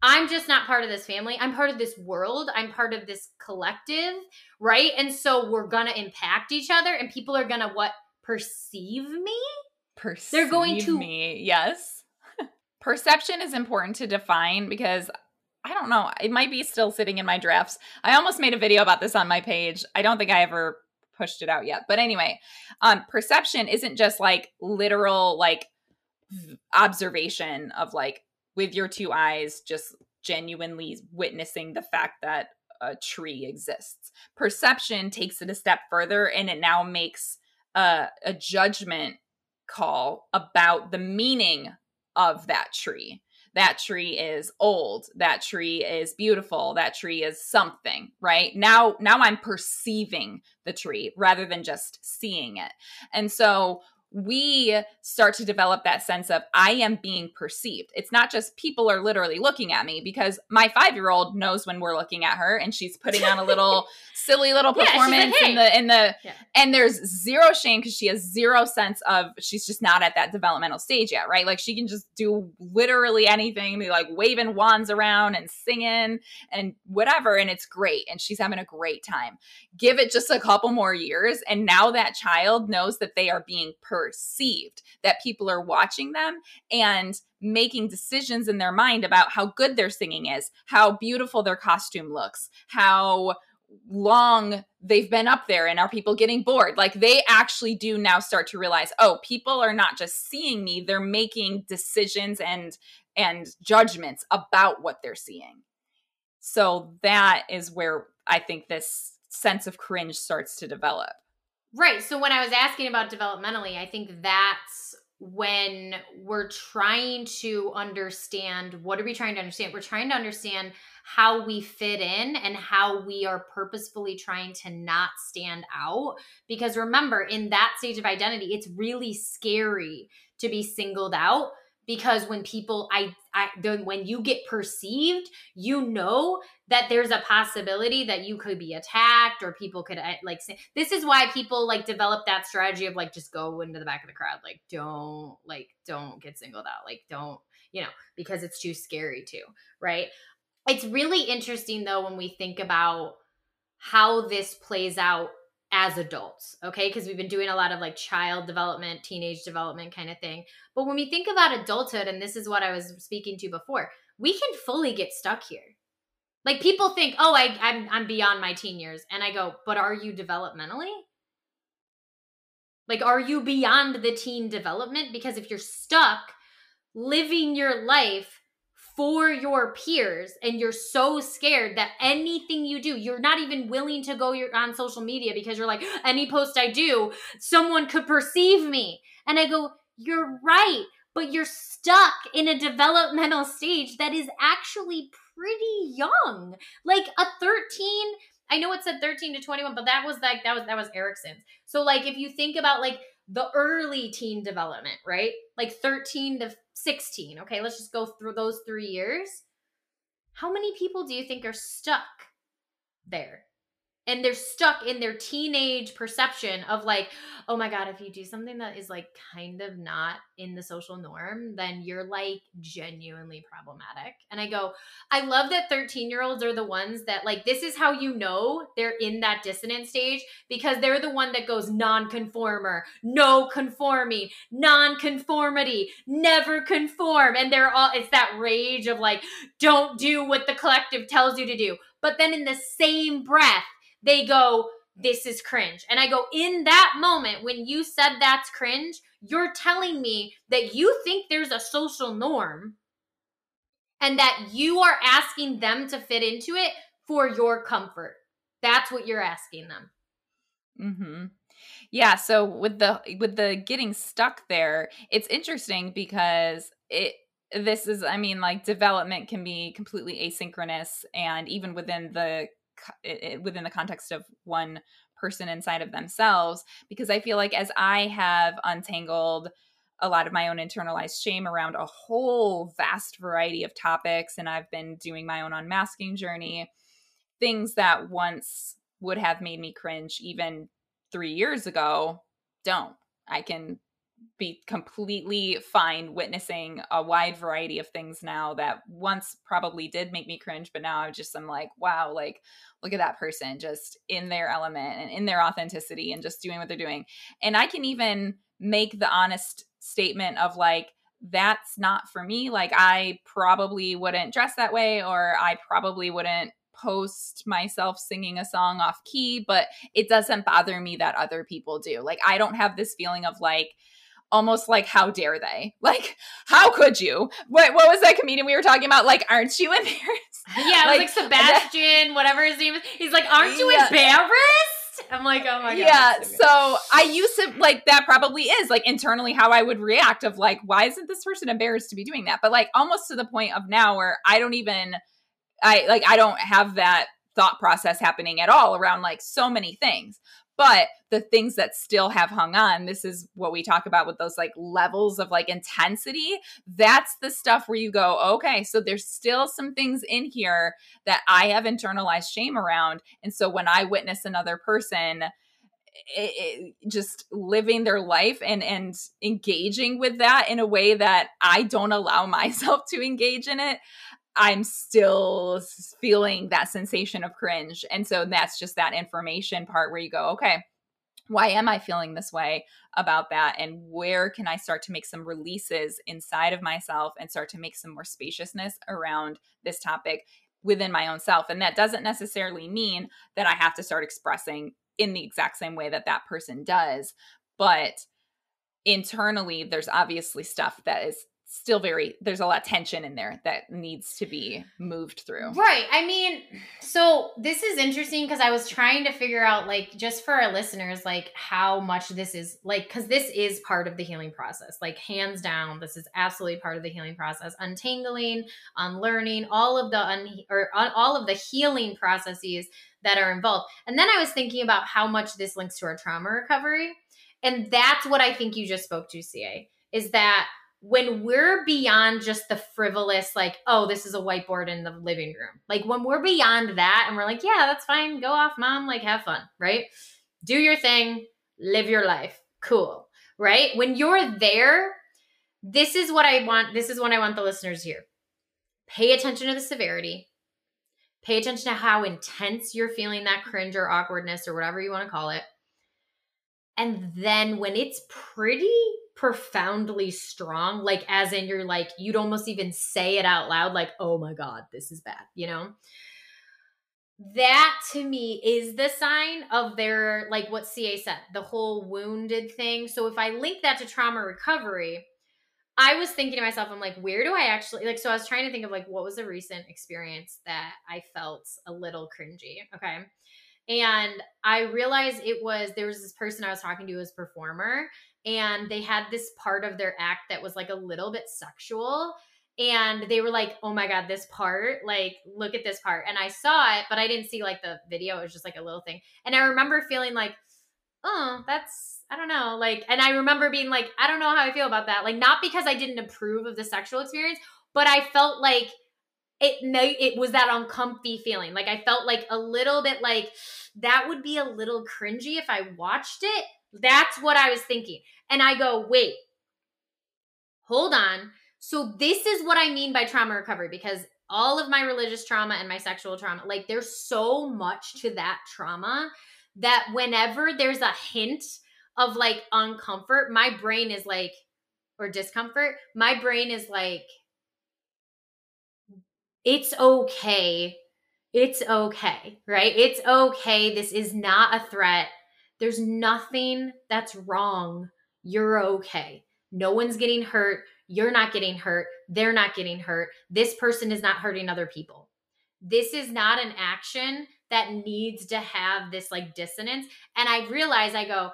I'm just not part of this family. I'm part of this world. I'm part of this collective, right? And so we're going to impact each other, and people are going to what? Perceive me? Perceive They're going to- me, yes. Perception is important to define because I don't know. It might be still sitting in my drafts. I almost made a video about this on my page. I don't think I ever pushed it out yet. But anyway, um, perception isn't just like literal like observation of like with your two eyes just genuinely witnessing the fact that a tree exists. Perception takes it a step further, and it now makes a, a judgment call about the meaning of that tree. That tree is old. That tree is beautiful. That tree is something, right? Now, now I'm perceiving the tree rather than just seeing it. And so we start to develop that sense of I am being perceived. It's not just people are literally looking at me, because my five-year-old knows when we're looking at her, and she's putting on a little silly little performance yeah, she's like, hey. in the, in the yeah. and there's zero shame because she has zero sense of, she's just not at that developmental stage yet, right? Like she can just do literally anything, be like waving wands around and singing and whatever. And it's great. And she's having a great time. Give it just a couple more years. And now that child knows that they are being perceived. perceived, that people are watching them and making decisions in their mind about how good their singing is, how beautiful their costume looks, how long they've been up there, and are people getting bored? Like they actually do now start to realize, oh, people are not just seeing me, they're making decisions and and judgments about what they're seeing. So that is where I think this sense of cringe starts to develop. Right. So when I was asking about developmentally, I think that's when we're trying to understand, what are we trying to understand? We're trying to understand how we fit in and how we are purposefully trying to not stand out. Because remember, in that stage of identity, it's really scary to be singled out, because when people, I, I when you get perceived, you know that there's a possibility that you could be attacked, or people could like say, this is why people like develop that strategy of like, just go into the back of the crowd. Like, don't like, don't get singled out. Like, don't, you know, because it's too scary too, right? It's really interesting though, when we think about how this plays out as adults, okay? Because we've been doing a lot of like child development, teenage development kind of thing. But when we think about adulthood, and this is what I was speaking to before, we can fully get stuck here. Like people think, oh, I, I'm, I'm beyond my teen years. And I go, but are you developmentally? Like, are you beyond the teen development? Because if you're stuck living your life for your peers, and you're so scared that anything you do, you're not even willing to go your, on social media because you're like, any post I do, someone could perceive me. And I go, you're right, but you're stuck in a developmental stage that is actually pretty young. Like a thirteen, I know it said thirteen to twenty-one, but that was like, that was, that was Erickson's. So like, if you think about like the early teen development, right? Like thirteen to sixteen. Okay, let's just go through those three years. How many people do you think are stuck there? And they're stuck in their teenage perception of like, oh my God, if you do something that is like kind of not in the social norm, then you're like genuinely problematic. And I go, I love that thirteen year olds are the ones that like, this is how you know they're in that dissonant stage, because they're the one that goes non-conformer, no conforming, non-conformity, never conform. And they're all, it's that rage of like, don't do what the collective tells you to do. But then in the same breath, they go, this is cringe. And I go, in that moment, when you said that's cringe, you're telling me that you think there's a social norm and that you are asking them to fit into it for your comfort. That's what you're asking them. Mm-hmm. Yeah. So with the with the getting stuck there, it's interesting because it this is, I mean, like development can be completely asynchronous, and even within the within the context of one person inside of themselves. Because I feel like as I have untangled a lot of my own internalized shame around a whole vast variety of topics, and I've been doing my own unmasking journey, things that once would have made me cringe even three years ago don't. I can be completely fine witnessing a wide variety of things now that once probably did make me cringe, but now I just am like, wow, like look at that person just in their element and in their authenticity and just doing what they're doing. And I can even make the honest statement of like, that's not for me. Like I probably wouldn't dress that way, or I probably wouldn't post myself singing a song off key, but it doesn't bother me that other people do. Like I don't have this feeling of like, almost like, how dare they? Like, how could you? What what was that comedian we were talking about? Like, aren't you embarrassed? Yeah, like, it was like Sebastian, that, whatever his name is. He's like, aren't you yeah. embarrassed? I'm like, oh my God. Yeah, so, so I used to, like, that probably is, like, internally how I would react of, like, why isn't this person embarrassed to be doing that? But, like, almost to the point of now where I don't even, I like, I don't have that thought process happening at all around, like, so many things. But the things that still have hung on, this is what we talk about with those like levels of like intensity. That's the stuff where you go, okay, so there's still some things in here that I have internalized shame around. And so when I witness another person it, it, just living their life and, and engaging with that in a way that I don't allow myself to engage in it, I'm still feeling that sensation of cringe. And so that's just that information part where you go, okay, why am I feeling this way about that? And where can I start to make some releases inside of myself and start to make some more spaciousness around this topic within my own self? And that doesn't necessarily mean that I have to start expressing in the exact same way that that person does. But internally, there's obviously stuff that is still very, there's a lot of tension in there that needs to be moved through. Right. I mean, so this is interesting because I was trying to figure out like, just for our listeners, like how much this is like, because this is part of the healing process, like hands down, this is absolutely part of the healing process, untangling, unlearning, all of the, un- or un- all of the healing processes that are involved. And then I was thinking about how much this links to our trauma recovery. And that's what I think you just spoke to, C A, is that when we're beyond just the frivolous, like, oh, this is a whiteboard in the living room. Like when we're beyond that and we're like, yeah, that's fine. Go off, mom. Like have fun, right? Do your thing, live your life. Cool. Right? When you're there, this is what I want. This is what I want the listeners to hear. Pay attention to the severity. Pay attention to how intense you're feeling that cringe or awkwardness or whatever you want to call it. And then when it's pretty profoundly strong, like as in you're like, you'd almost even say it out loud, like, oh my God, this is bad, you know? That to me is the sign of their, like what C A said, the whole wounded thing. So if I link that to trauma recovery, I was thinking to myself, I'm like, where do I actually, like, so I was trying to think of like, what was a recent experience that I felt a little cringy, okay? And I realized it was, there was this person I was talking to who was a performer, and they had this part of their act that was like a little bit sexual. And they were like, oh my God, this part, like, look at this part. And I saw it, but I didn't see like the video. It was just like a little thing. And I remember feeling like, oh, that's, I don't know. Like, and I remember being like, I don't know how I feel about that. Like, not because I didn't approve of the sexual experience, but I felt like it, it was that uncomfy feeling. Like I felt like a little bit like that would be a little cringy if I watched it. That's what I was thinking. And I go, wait, hold on. So this is what I mean by trauma recovery, because all of my religious trauma and my sexual trauma, like there's so much to that trauma that whenever there's a hint of like uncomfort, my brain is like, or discomfort, my brain is like, it's okay. It's okay, right? It's okay. This is not a threat. There's nothing that's wrong. You're okay. No one's getting hurt. You're not getting hurt. They're not getting hurt. This person is not hurting other people. This is not an action that needs to have this like dissonance. And I realize I go,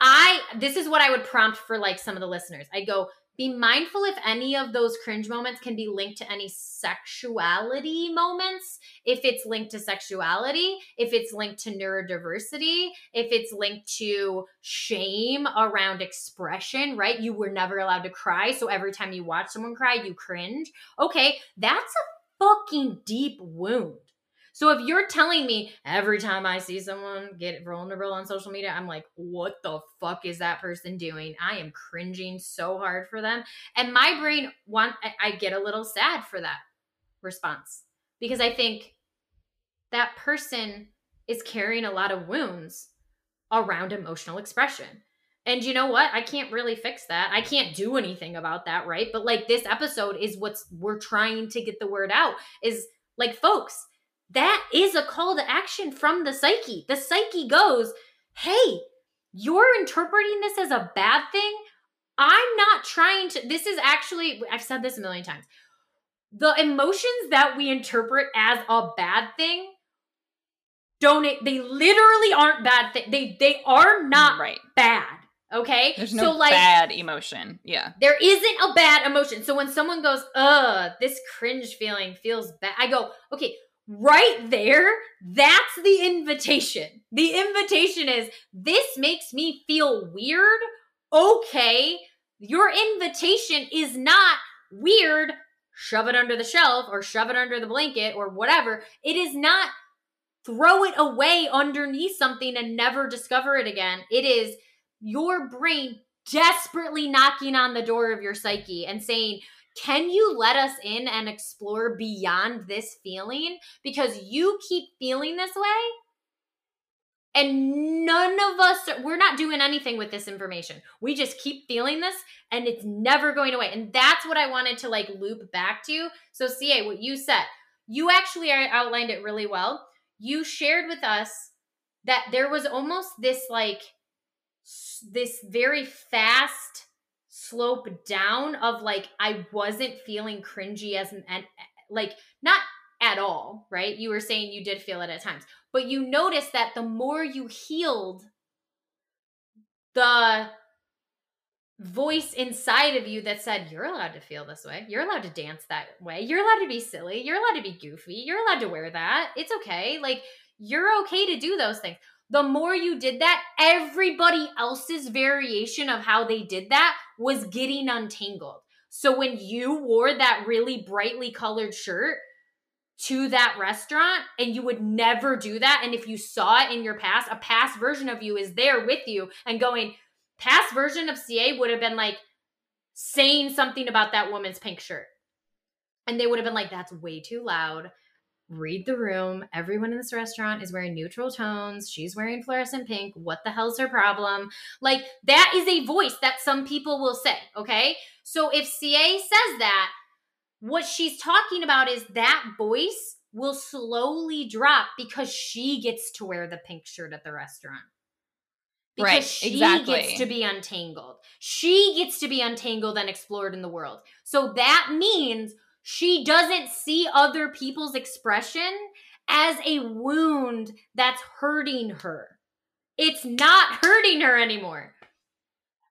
I, this is what I would prompt for like some of the listeners. I go, be mindful if any of those cringe moments can be linked to any sexuality moments, if it's linked to sexuality, if it's linked to neurodiversity, if it's linked to shame around expression, right? You were never allowed to cry, so every time you watch someone cry, you cringe. Okay, that's a fucking deep wound. So if you're telling me every time I see someone get vulnerable on social media, I'm like, what the fuck is that person doing? I am cringing so hard for them. And my brain, want, I get a little sad for that response because I think that person is carrying a lot of wounds around emotional expression. And you know what? I can't really fix that. I can't do anything about that, right? But like this episode is what's we're trying to get the word out is like, folks, that is a call to action from the psyche. The psyche goes, hey, you're interpreting this as a bad thing. I'm not trying to, this is actually, I've said this a million times. The emotions that we interpret as a bad thing, don't, they literally aren't bad things. They, they are not right. bad. Okay. There's no so, like, bad emotion. Yeah. There isn't a bad emotion. So when someone goes, ugh, this cringe feeling feels bad. I go, okay. Right there, that's the invitation. The invitation is, this makes me feel weird. Okay. Your invitation is not weird. Shove it under the shelf or shove it under the blanket or whatever. It is not throw it away underneath something and never discover it again. It is your brain desperately knocking on the door of your psyche and saying, can you let us in and explore beyond this feeling? Because you keep feeling this way and none of us, are, we're not doing anything with this information. We just keep feeling this and it's never going away. And that's what I wanted to like loop back to. So C A, what you said, you actually outlined it really well. You shared with us that there was almost this like, this very fast slope down of like, I wasn't feeling cringy as an, and like not at all, right? You were saying you did feel it at times, but you noticed that the more you healed, the voice inside of you that said, you're allowed to feel this way. You're allowed to dance that way. You're allowed to be silly. You're allowed to be goofy. You're allowed to wear that. It's okay. Like you're okay to do those things. The more you did that, everybody else's variation of how they did that was getting untangled. So when you wore that really brightly colored shirt to that restaurant and you would never do that, and if you saw it in your past, a past version of you is there with you and going, past version of C A would have been like saying something about that woman's pink shirt. And they would have been like, that's way too loud. Read the room. Everyone in this restaurant is wearing neutral tones. She's wearing fluorescent pink. What the hell's her problem? Like that is a voice that some people will say, okay? So if C A says that, what she's talking about is that voice will slowly drop because she gets to wear the pink shirt at the restaurant. Because right, she exactly. gets to be untangled. She gets to be untangled and explored in the world. So that means she doesn't see other people's expression as a wound that's hurting her. It's not hurting her anymore.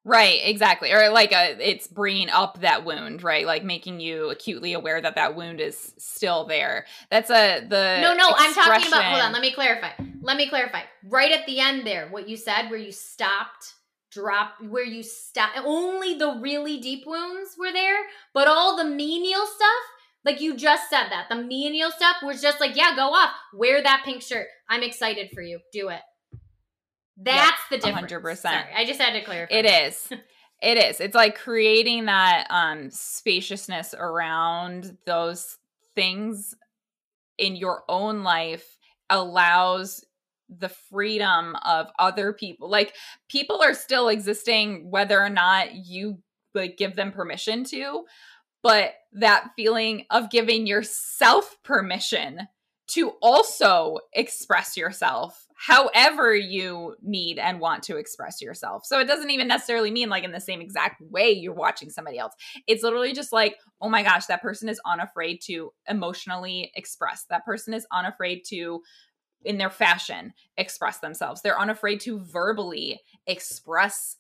Right, exactly. Or like a, it's bringing up that wound, right? Like making you acutely aware that that wound is still there. That's a, the No, no, expression. I'm talking about, hold on, let me clarify. Let me clarify. Right at the end there, what you said where you stopped drop where you stop. Only the really deep wounds were there, but all the menial stuff, like you just said that, the menial stuff was just like, yeah, go off, wear that pink shirt. I'm excited for you. Do it. That's yep, the difference. one hundred percent. Sorry, I just had to clarify. It is. It is. It's like creating that um, spaciousness around those things in your own life allows the freedom of other people. Like people are still existing whether or not you like give them permission to, but that feeling of giving yourself permission to also express yourself however you need and want to express yourself. So it doesn't even necessarily mean like in the same exact way you're watching somebody else. It's literally just like, oh my gosh, that person is unafraid to emotionally express. That person is unafraid to in their fashion, express themselves. They're unafraid to verbally express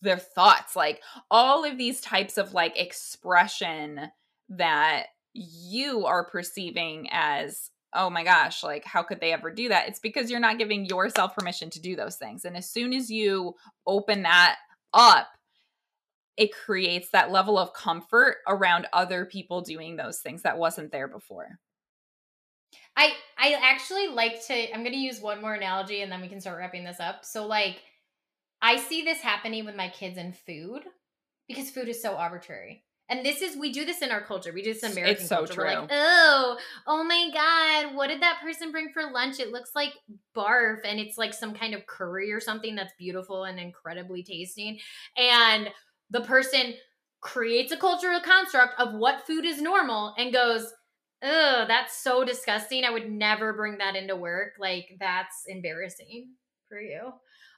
their thoughts, like all of these types of like expression that you are perceiving as, oh my gosh, like how could they ever do that? It's because you're not giving yourself permission to do those things. And as soon as you open that up, it creates that level of comfort around other people doing those things that wasn't there before. I I actually like to, I'm going to use one more analogy and then we can start wrapping this up. So like, I see this happening with my kids in food, because food is so arbitrary. And this is, we do this in our culture. We do this in American it's so culture. True. We're like, oh, oh my God, what did that person bring for lunch? It looks like barf. And it's like some kind of curry or something that's beautiful and incredibly tasting. And the person creates a cultural construct of what food is normal and goes, oh, that's so disgusting. I would never bring that into work. Like, that's embarrassing for you.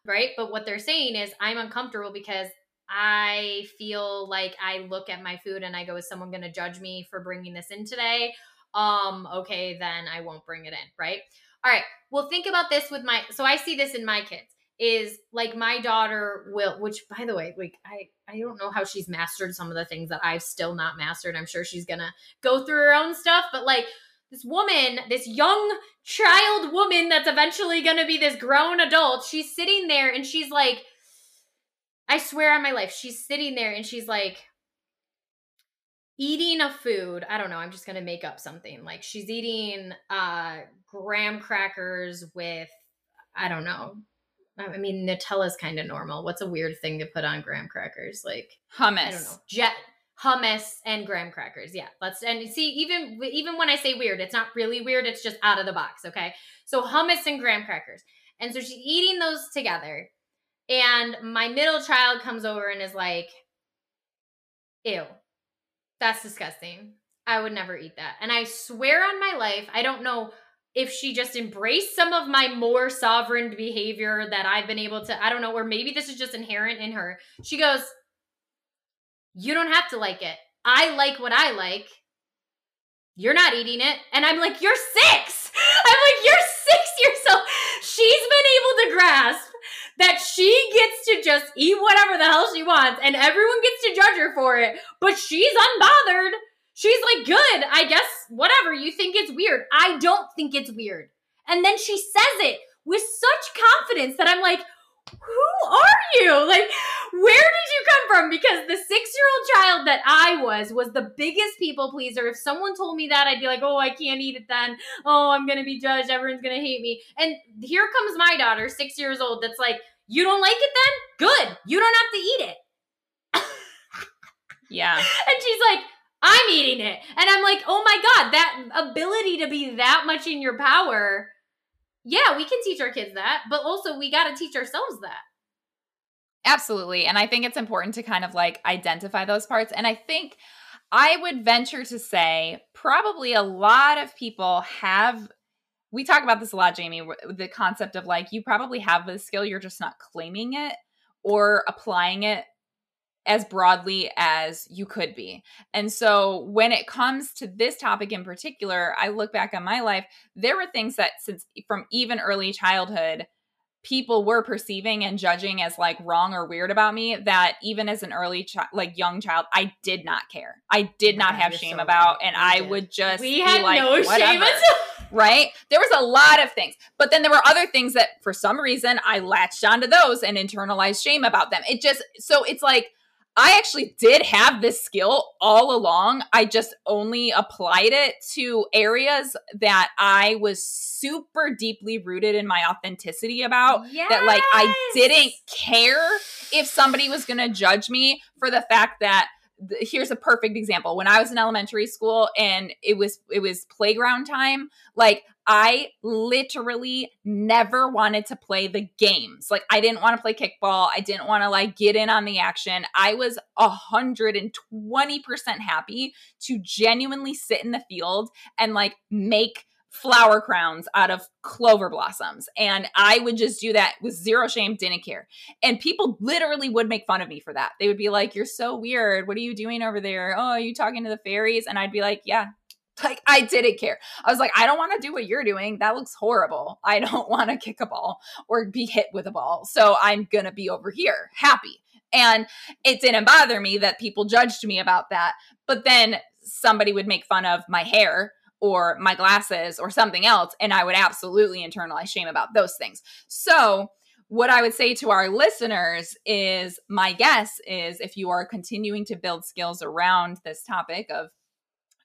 Right? But what they're saying is, I'm uncomfortable because I feel like I look at my food and I go, is someone going to judge me for bringing this in today? Um, okay, then I won't bring it in. Right? All right. Well, think about this with my, so I see this in my kids is like my daughter will, which by the way, like I, I don't know how she's mastered some of the things that I've still not mastered. I'm sure she's going to go through her own stuff, but like, this woman, this young child woman that's eventually going to be this grown adult, she's sitting there and she's like, I swear on my life, she's sitting there and she's like eating a food. I don't know. I'm just going to make up something. Like she's eating uh, graham crackers with, I don't know. I mean, Nutella's kind of normal. What's a weird thing to put on graham crackers? Like hummus. I don't know. Jet. Hummus and graham crackers. Yeah. Let's, and see, even, even when I say weird, it's not really weird. It's just out of the box. Okay. So hummus and graham crackers. And so she's eating those together. And my middle child comes over and is like, ew, that's disgusting. I would never eat that. And I swear on my life, I don't know if she just embraced some of my more sovereign behavior that I've been able to, I don't know, or maybe this is just inherent in her. She goes, you don't have to like it. I like what I like. You're not eating it. And I'm like, you're six. I'm like, you're six years old. She's been able to grasp that she gets to just eat whatever the hell she wants and everyone gets to judge her for it, but she's unbothered. She's like, good, I guess, whatever. You think it's weird. I don't think it's weird. And then she says it with such confidence that I'm like, who are you? Like, where did you come from? Because the six-year-old child that I was was the biggest people pleaser. If someone told me that, I'd be like, oh, I can't eat it then. Oh, I'm going to be judged. Everyone's going to hate me. And here comes my daughter, six years old, that's like, you don't like it then? Good. You don't have to eat it. Yeah. And she's like, I'm eating it. And I'm like, oh my God, that ability to be that much in your power. Yeah, we can teach our kids that, but also we got to teach ourselves that. Absolutely. And I think it's important to kind of like identify those parts. And I think I would venture to say probably a lot of people have, we talk about this a lot, Jamie, the concept of like, you probably have this skill, you're just not claiming it or applying it as broadly as you could be. And so when it comes to this topic in particular, I look back on my life, there were things that since from even early childhood, people were perceiving and judging as like wrong or weird about me that even as an early child, like young child, I did not care. I did not have shame about, and I would just be like, whatever. Right? There was a lot of things. But then there were other things that for some reason I latched onto those and internalized shame about them. It just, so it's like, I actually did have this skill all along. I just only applied it to areas that I was super deeply rooted in my authenticity about. Yes. That like I didn't care if somebody was going to judge me for the fact that th- here's a perfect example. When I was in elementary school and it was it was playground time, like I literally never wanted to play the games. Like I didn't want to play kickball. I didn't want to like get in on the action. I was one hundred twenty percent happy to genuinely sit in the field and like make flower crowns out of clover blossoms. And I would just do that with zero shame, didn't care. And people literally would make fun of me for that. They would be like, you're so weird. What are you doing over there? Oh, are you talking to the fairies? And I'd be like, yeah. Like, I didn't care. I was like, I don't want to do what you're doing. That looks horrible. I don't want to kick a ball or be hit with a ball. So I'm going to be over here happy. And it didn't bother me that people judged me about that. But then somebody would make fun of my hair or my glasses or something else, and I would absolutely internalize shame about those things. So what I would say to our listeners is, my guess is, if you are continuing to build skills around this topic of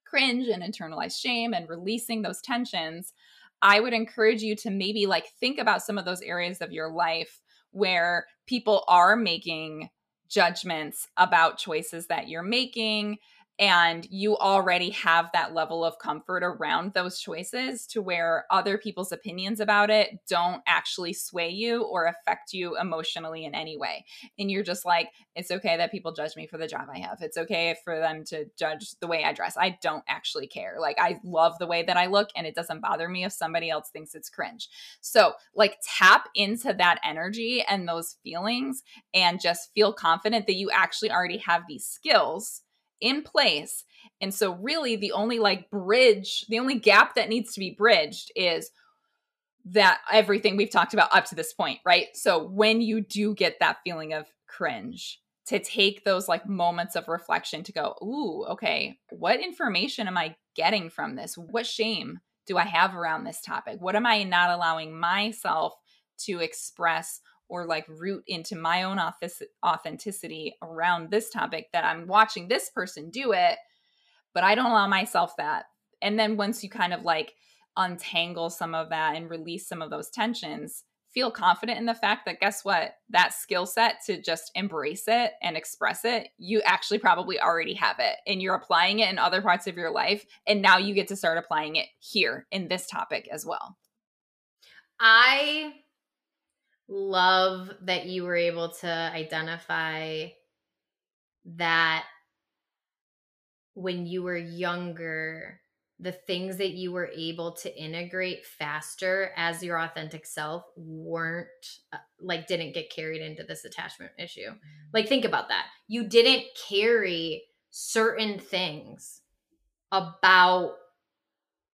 cringe and internalized shame and releasing those tensions, I would encourage you to maybe like think about some of those areas of your life where people are making judgments about choices that you're making, and you already have that level of comfort around those choices to where other people's opinions about it don't actually sway you or affect you emotionally in any way. And you're just like, it's okay that people judge me for the job I have. It's okay for them to judge the way I dress. I don't actually care. Like, I love the way that I look, and it doesn't bother me if somebody else thinks it's cringe. So like, tap into that energy and those feelings and just feel confident that you actually already have these skills in place. And so really the only like bridge, the only gap that needs to be bridged is that everything we've talked about up to this point, right? So when you do get that feeling of cringe, to take those like moments of reflection to go, ooh, okay, what information am I getting from this? What shame do I have around this topic? What am I not allowing myself to express or like root into my own authenticity around this topic, that I'm watching this person do it, but I don't allow myself that. And then once you kind of like untangle some of that and release some of those tensions, feel confident in the fact that, guess what? That skill set to just embrace it and express it, you actually probably already have it, and you're applying it in other parts of your life. And now you get to start applying it here in this topic as well. I... love that you were able to identify that when you were younger, the things that you were able to integrate faster as your authentic self weren't like, didn't get carried into this attachment issue. Like, think about that. You didn't carry certain things about,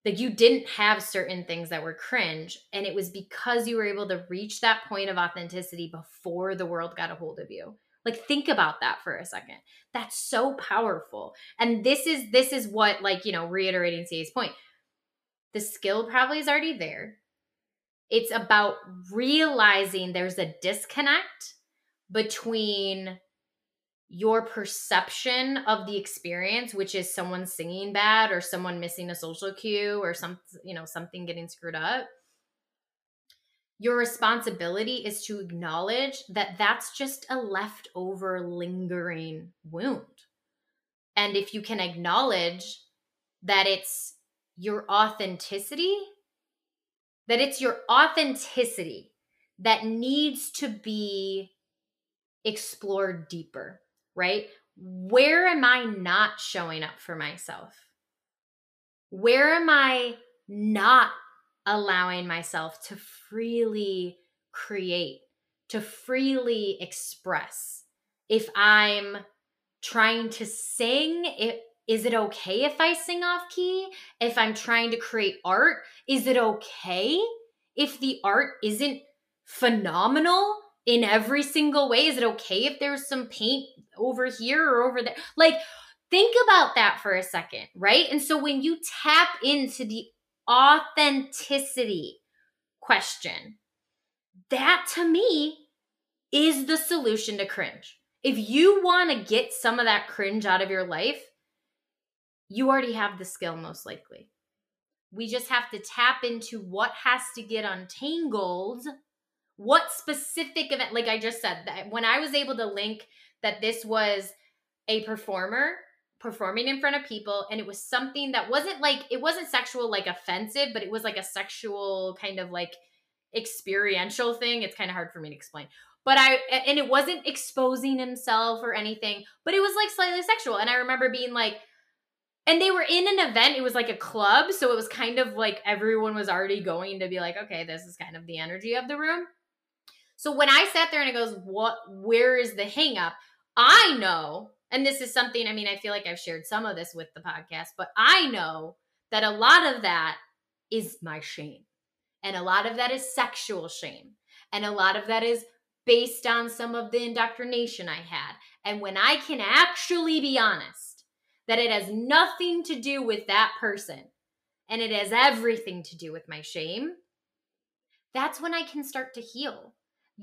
like, you didn't have certain things that were cringe, and it was because you were able to reach that point of authenticity before the world got a hold of you. Like, think about that for a second. That's so powerful. And this is, this is what, like, you know, reiterating C A's point, the skill probably is already there. It's about realizing there's a disconnect between your perception of the experience, which is someone singing bad or someone missing a social cue or some, you know, something getting screwed up. Your responsibility is to acknowledge that that's just a leftover lingering wound. And if you can acknowledge that it's your authenticity, that it's your authenticity that needs to be explored deeper. Right? Where am I not showing up for myself? Where am I not allowing myself to freely create, to freely express? If I'm trying to sing, it, is it okay if I sing off key? If I'm trying to create art, is it okay if the art isn't phenomenal in every single way? Is it okay if there's some paint over here or over there? Like, think about that for a second, right? And so when you tap into the authenticity question, that to me is the solution to cringe. If you want to get some of that cringe out of your life, you already have the skill most likely. We just have to tap into what has to get untangled. What specific event, like I just said, that when I was able to link that this was a performer performing in front of people, and it was something that wasn't like, it wasn't sexual, like offensive, but it was like a sexual kind of like experiential thing. It's kind of hard for me to explain, but I, and it wasn't exposing himself or anything, but it was like slightly sexual. And I remember being like, and they were in an event, it was like a club. So it was kind of like everyone was already going to be like, okay, this is kind of the energy of the room. So when I sat there and it goes, what, where is the hang up? I know, and this is something, I mean, I feel like I've shared some of this with the podcast, but I know that a lot of that is my shame. And a lot of that is sexual shame. And a lot of that is based on some of the indoctrination I had. And when I can actually be honest that it has nothing to do with that person and it has everything to do with my shame, that's when I can start to heal.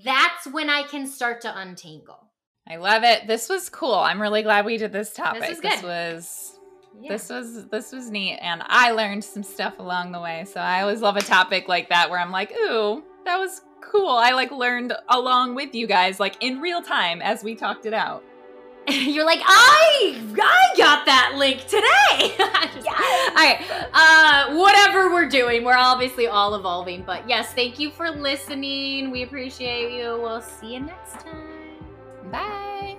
That's when I can start to untangle. I love it. This was cool. I'm really glad we did this topic. This was good. This was, yeah. this was, this was neat. And I learned some stuff along the way. So I always love a topic like that where I'm like, ooh, that was cool. Cool. I like learned along with you guys, like in real time as we talked it out. You're like, I, I got that link today. Just, yes. All right. Uh, whatever we're doing, we're obviously all evolving, but yes, thank you for listening. We appreciate you. We'll see you next time. Bye.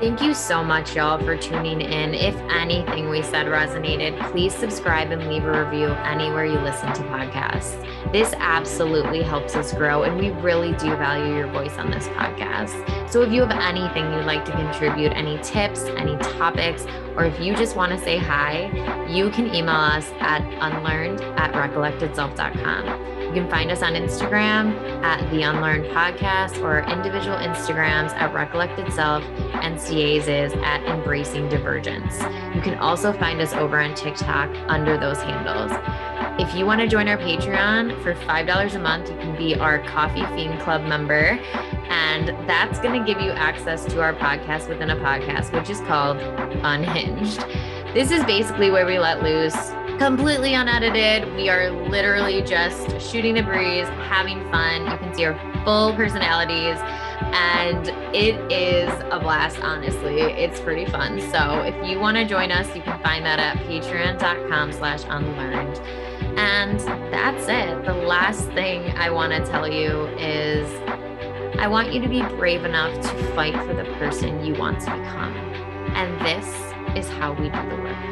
Thank you so much, y'all, for tuning in. If anything we said resonated, please subscribe and leave a review anywhere you listen to podcasts. This absolutely helps us grow, and we really do value your voice on this podcast. So if you have anything you'd like to contribute, any tips, any topics, or if you just want to say hi, you can email us at unlearned at recollected self dot com. You can find us on Instagram at The Unlearned Podcast, or our individual Instagrams at Recollected Self, and C A's is at Embracing Divergence. You can also find us over on TikTok under those handles. If you want to join our Patreon for five dollars a month, you can be our Coffee Fiend Club member. And that's going to give you access to our podcast within a podcast, which is called Unhinged. This is basically where we let loose, completely unedited. We are literally just shooting the breeze, having fun. You can see our full personalities, and it is a blast, honestly. It's pretty fun. So if you want to join us, you can find that at patreon dot com slash unlearned. And that's it. The last thing I want to tell you is I want you to be brave enough to fight for the person you want to become. And this is how we do the work.